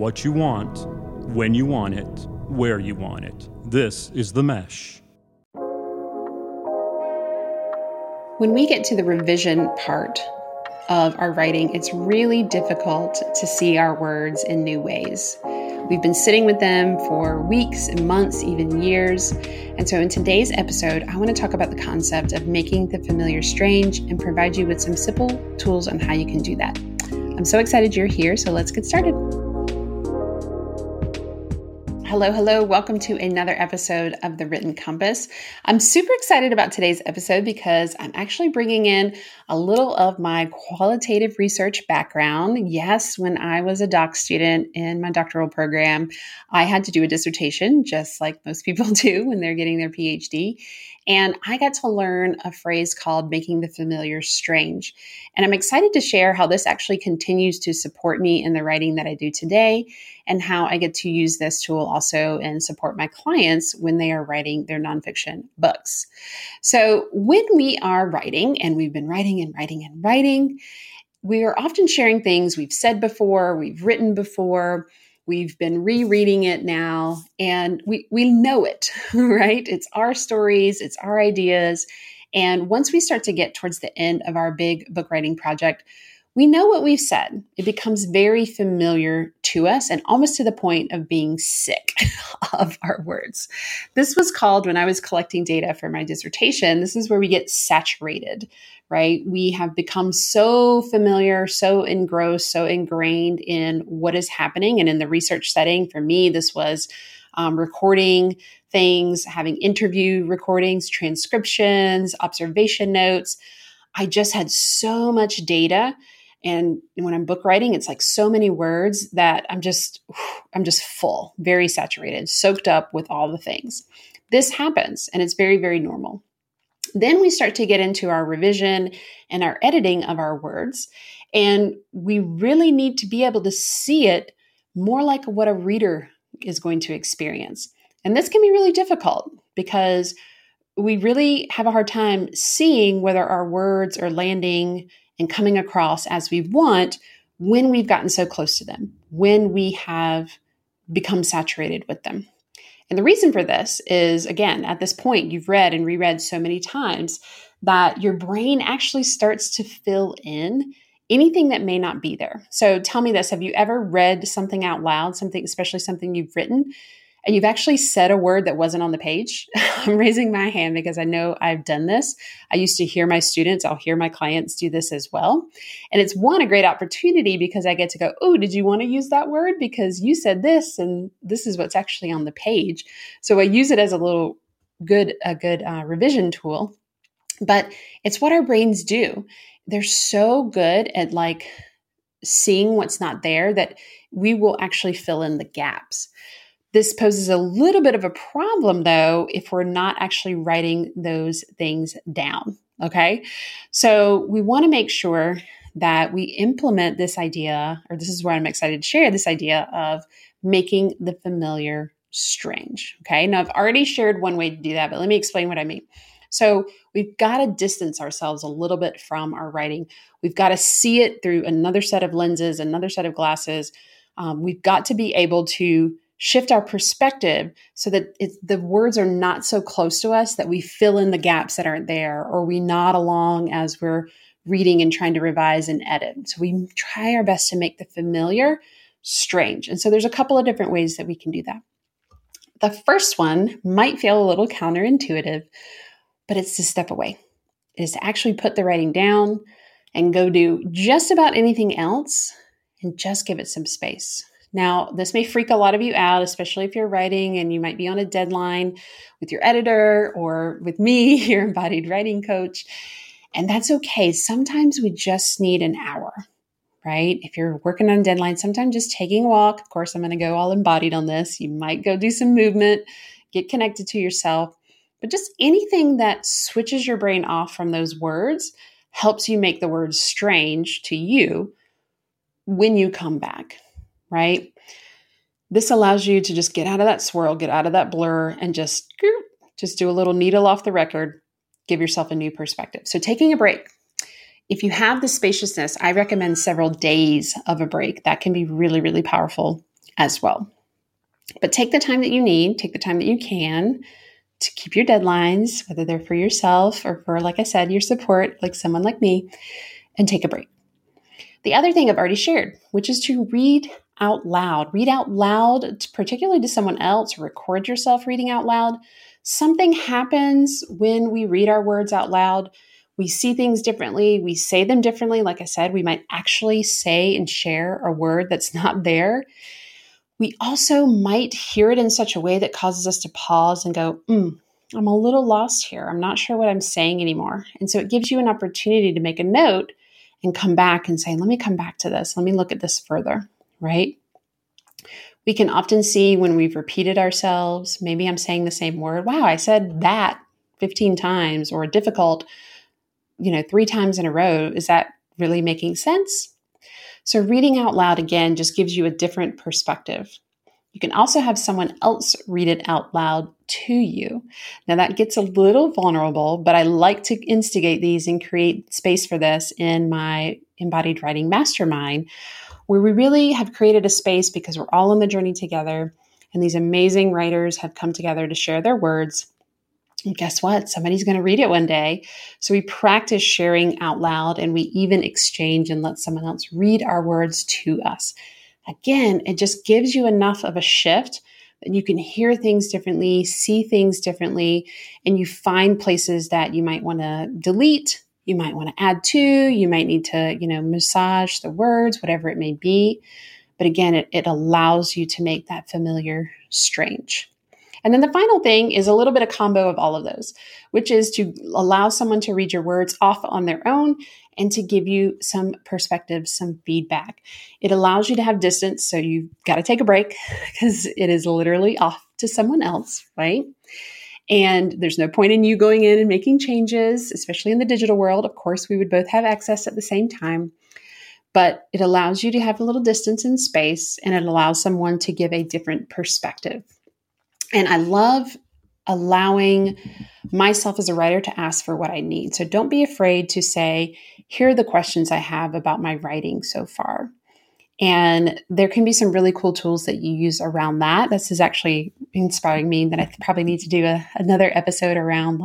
what you want, when you want it, where you want it. This is The Mesh. When we get to the revision part of our writing, it's really difficult to see our words in new ways. We've been sitting with them for weeks and months, even years. And so in today's episode, I want to talk about the concept of making the familiar strange and provide you with some simple tools on how you can do that. I'm so excited you're here, so let's get started. Hello. Welcome to another episode of The Written Compass. I'm super excited about today's episode because I'm actually bringing in a little of my qualitative research background. Yes, when I was a doc student in my doctoral program, I had to do a dissertation, just like most people do when they're getting their PhD. And I got to learn a phrase called making the familiar strange. And I'm excited to share how this actually continues to support me in the writing that I do today and how I get to use this tool also and support my clients when they are writing their nonfiction books. So when we are writing, and we've been writing, we are often sharing things we've said before, we've written before, we've been rereading it now, and we know it, right? It's our stories, it's our ideas. And once we start to get towards the end of our big book writing project, we know what we've said. It becomes very familiar to us and almost to the point of being sick of our words. This was called, when I was collecting data for my dissertation, this is where we get saturated, right? We have become so familiar, so engrossed, so ingrained in what is happening. And in the research setting, for me, this was recording things, having interview recordings, transcriptions, observation notes. I just had so much data. And when I'm book writing, it's like so many words that I'm just full, very saturated, soaked up with all the things. This happens, and it's very, very normal. Then we start to get into our revision and our editing of our words. And we really need to be able to see it more like what a reader is going to experience. And this can be really difficult because we really have a hard time seeing whether our words are landing and coming across as we want when we've gotten so close to them, when we have become saturated with them. And the reason for this is, again, at this point, you've read and reread so many times that your brain actually starts to fill in anything that may not be there. So tell me this, have you ever read something out loud, something, especially something you've written, and you've actually said a word that wasn't on the page? I'm raising my hand because I know I've done this. I used to hear my students, I'll hear my clients do this as well. And it's a great opportunity because I get to go, oh, did you want to use that word? Because you said this and this is what's actually on the page. So I use it as a good revision tool, but it's what our brains do. They're so good at like seeing what's not there that we will actually fill in the gaps. This poses a little bit of a problem, though, if we're not actually writing those things down, okay? So we want to make sure that we implement this idea, or this is where I'm excited to share this idea of making the familiar strange, okay? Now, I've already shared one way to do that, but let me explain what I mean. So we've got to distance ourselves a little bit from our writing. We've got to see it through another set of lenses, another set of glasses. We've got to be able to shift our perspective so that the words are not so close to us that we fill in the gaps that aren't there, or we nod along as we're reading and trying to revise and edit. So we try our best to make the familiar strange. And so there's a couple of different ways that we can do that. The first one might feel a little counterintuitive, but it's to step away. It is to actually put the writing down and go do just about anything else and just give it some space. Now, this may freak a lot of you out, especially if you're writing and you might be on a deadline with your editor or with me, your embodied writing coach. And that's okay. Sometimes we just need an hour, right? If you're working on a deadline, sometimes just taking a walk. Of course, I'm going to go all embodied on this. You might go do some movement, get connected to yourself, but just anything that switches your brain off from those words helps you make the words strange to you when you come back. Right? This allows you to just get out of that swirl, get out of that blur, and just do a little needle off the record, give yourself a new perspective. So taking a break. If you have the spaciousness, I recommend several days of a break. That can be really, really powerful. as well. But take the time that you need, take the time that you can to keep your deadlines, whether they're for yourself or for, like I said, your support, like someone like me, and take a break. The other thing I've already shared, which is to read out loud. Read out loud, particularly to someone else, or record yourself reading out loud. Something happens when we read our words out loud. We see things differently. We say them differently. Like I said, we might actually say and share a word that's not there. We also might hear it in such a way that causes us to pause and go, I'm a little lost here. I'm not sure what I'm saying anymore. And so it gives you an opportunity to make a note and come back and say, let me come back to this. Let me look at this further, right? We can often see when we've repeated ourselves, maybe I'm saying the same word. Wow, I said that 15 times, or difficult, 3 times in a row. Is that really making sense? So reading out loud, again, just gives you a different perspective. You can also have someone else read it out loud to you. Now that gets a little vulnerable, but I like to instigate these and create space for this in my Embodied Writing Mastermind, where we really have created a space because we're all on the journey together, and these amazing writers have come together to share their words. And guess what? Somebody's going to read it one day. So we practice sharing out loud, and we even exchange and let someone else read our words to us. Again, it just gives you enough of a shift that you can hear things differently, see things differently, and you find places that you might want to delete, you might want to add to, you might need to, massage the words, whatever it may be. But again, it allows you to make that familiar strange. And then the final thing is a little bit of combo of all of those, which is to allow someone to read your words off on their own and to give you some perspective, some feedback. It allows you to have distance, so you've got to take a break because it is literally off to someone else, right? And there's no point in you going in and making changes, especially in the digital world. Of course, we would both have access at the same time, but it allows you to have a little distance and space, and it allows someone to give a different perspective. And I love allowing myself as a writer to ask for what I need. So don't be afraid to say, here are the questions I have about my writing so far. And there can be some really cool tools that you use around that. This is actually inspiring me that I probably need to do another episode around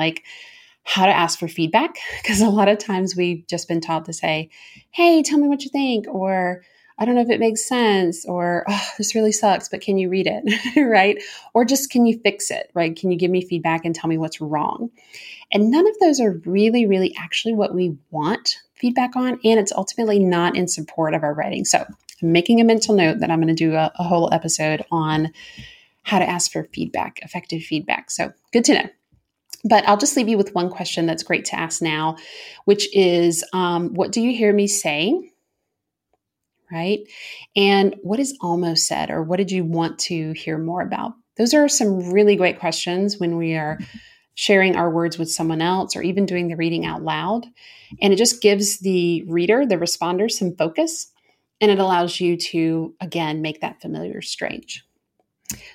how to ask for feedback. Because a lot of times we've just been taught to say, hey, tell me what you think, or I don't know if it makes sense, or this really sucks, but can you read it, right? Or just, can you fix it, right? Can you give me feedback and tell me what's wrong? And none of those are really, really actually what we want feedback on, and it's ultimately not in support of our writing. So I'm making a mental note that I'm going to do a whole episode on how to ask for feedback, effective feedback. So good to know. But I'll just leave you with one question that's great to ask now, which is, what do you hear me saying? Right? And what is almost said, or what did you want to hear more about? Those are some really great questions when we are sharing our words with someone else, or even doing the reading out loud. And it just gives the reader, the responder, some focus, and it allows you to, again, make that familiar strange.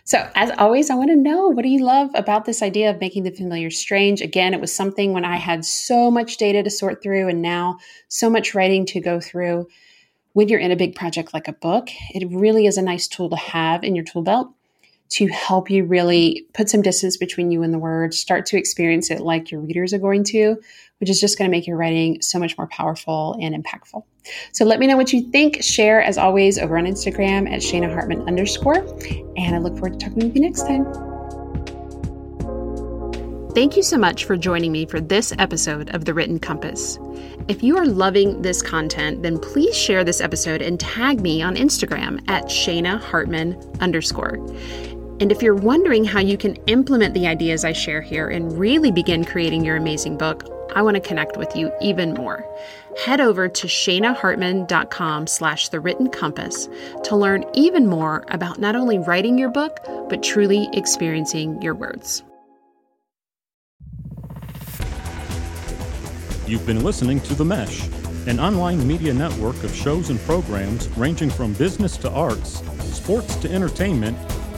So as always, I want to know, what do you love about this idea of making the familiar strange? Again, it was something when I had so much data to sort through, and now so much writing to go through. When you're in a big project like a book, it really is a nice tool to have in your tool belt to help you really put some distance between you and the words, start to experience it like your readers are going to, which is just going to make your writing so much more powerful and impactful. So let me know what you think. Share, as always, over on Instagram at @ShanaHartman_, and I look forward to talking with you next time. Thank you so much for joining me for this episode of The Written Compass. If you are loving this content, then please share this episode and tag me on Instagram at @ShanaHartman_. And if you're wondering how you can implement the ideas I share here and really begin creating your amazing book, I want to connect with you even more. Head over to shanahartman.com/thewrittencompass to learn even more about not only writing your book, but truly experiencing your words. You've been listening to The Mesh, an online media network of shows and programs ranging from business to arts, sports to entertainment,